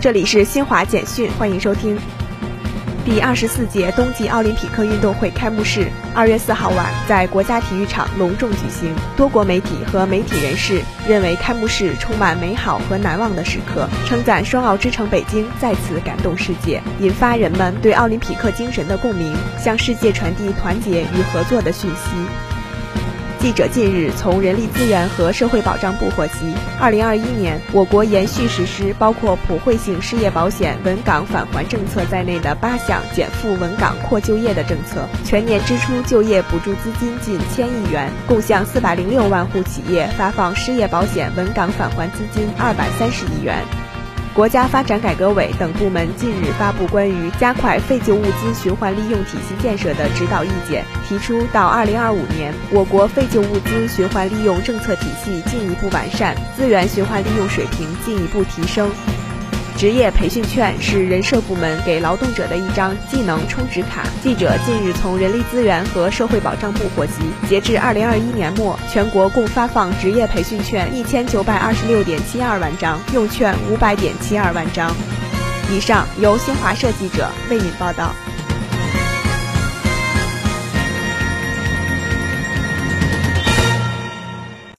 这里是新华简讯，欢迎收听。第24届冬季奥林匹克运动会开幕式2月4号晚在国家体育场隆重举行，多国媒体和媒体人士认为开幕式充满美好和难忘的时刻，称赞双奥之城北京再次感动世界，引发人们对奥林匹克精神的共鸣，向世界传递团结与合作的讯息。记者近日从人力资源和社会保障部获悉，2021年我国延续实施包括普惠性失业保险、稳岗返还政策在内的8项减负稳岗扩就业的政策，全年支出就业补助资金近1000亿元，共向406万户企业发放失业保险稳岗返还资金230亿元。国家发展改革委等部门近日发布关于加快废旧物资循环利用体系建设的指导意见，提出到2025年，我国废旧物资循环利用政策体系进一步完善，资源循环利用水平进一步提升。职业培训券是人社部门给劳动者的一张技能充值卡。记者近日从人力资源和社会保障部获悉，截至2021年末，全国共发放职业培训券1926.72万张，用券500.72万张。以上由新华社记者为您报道。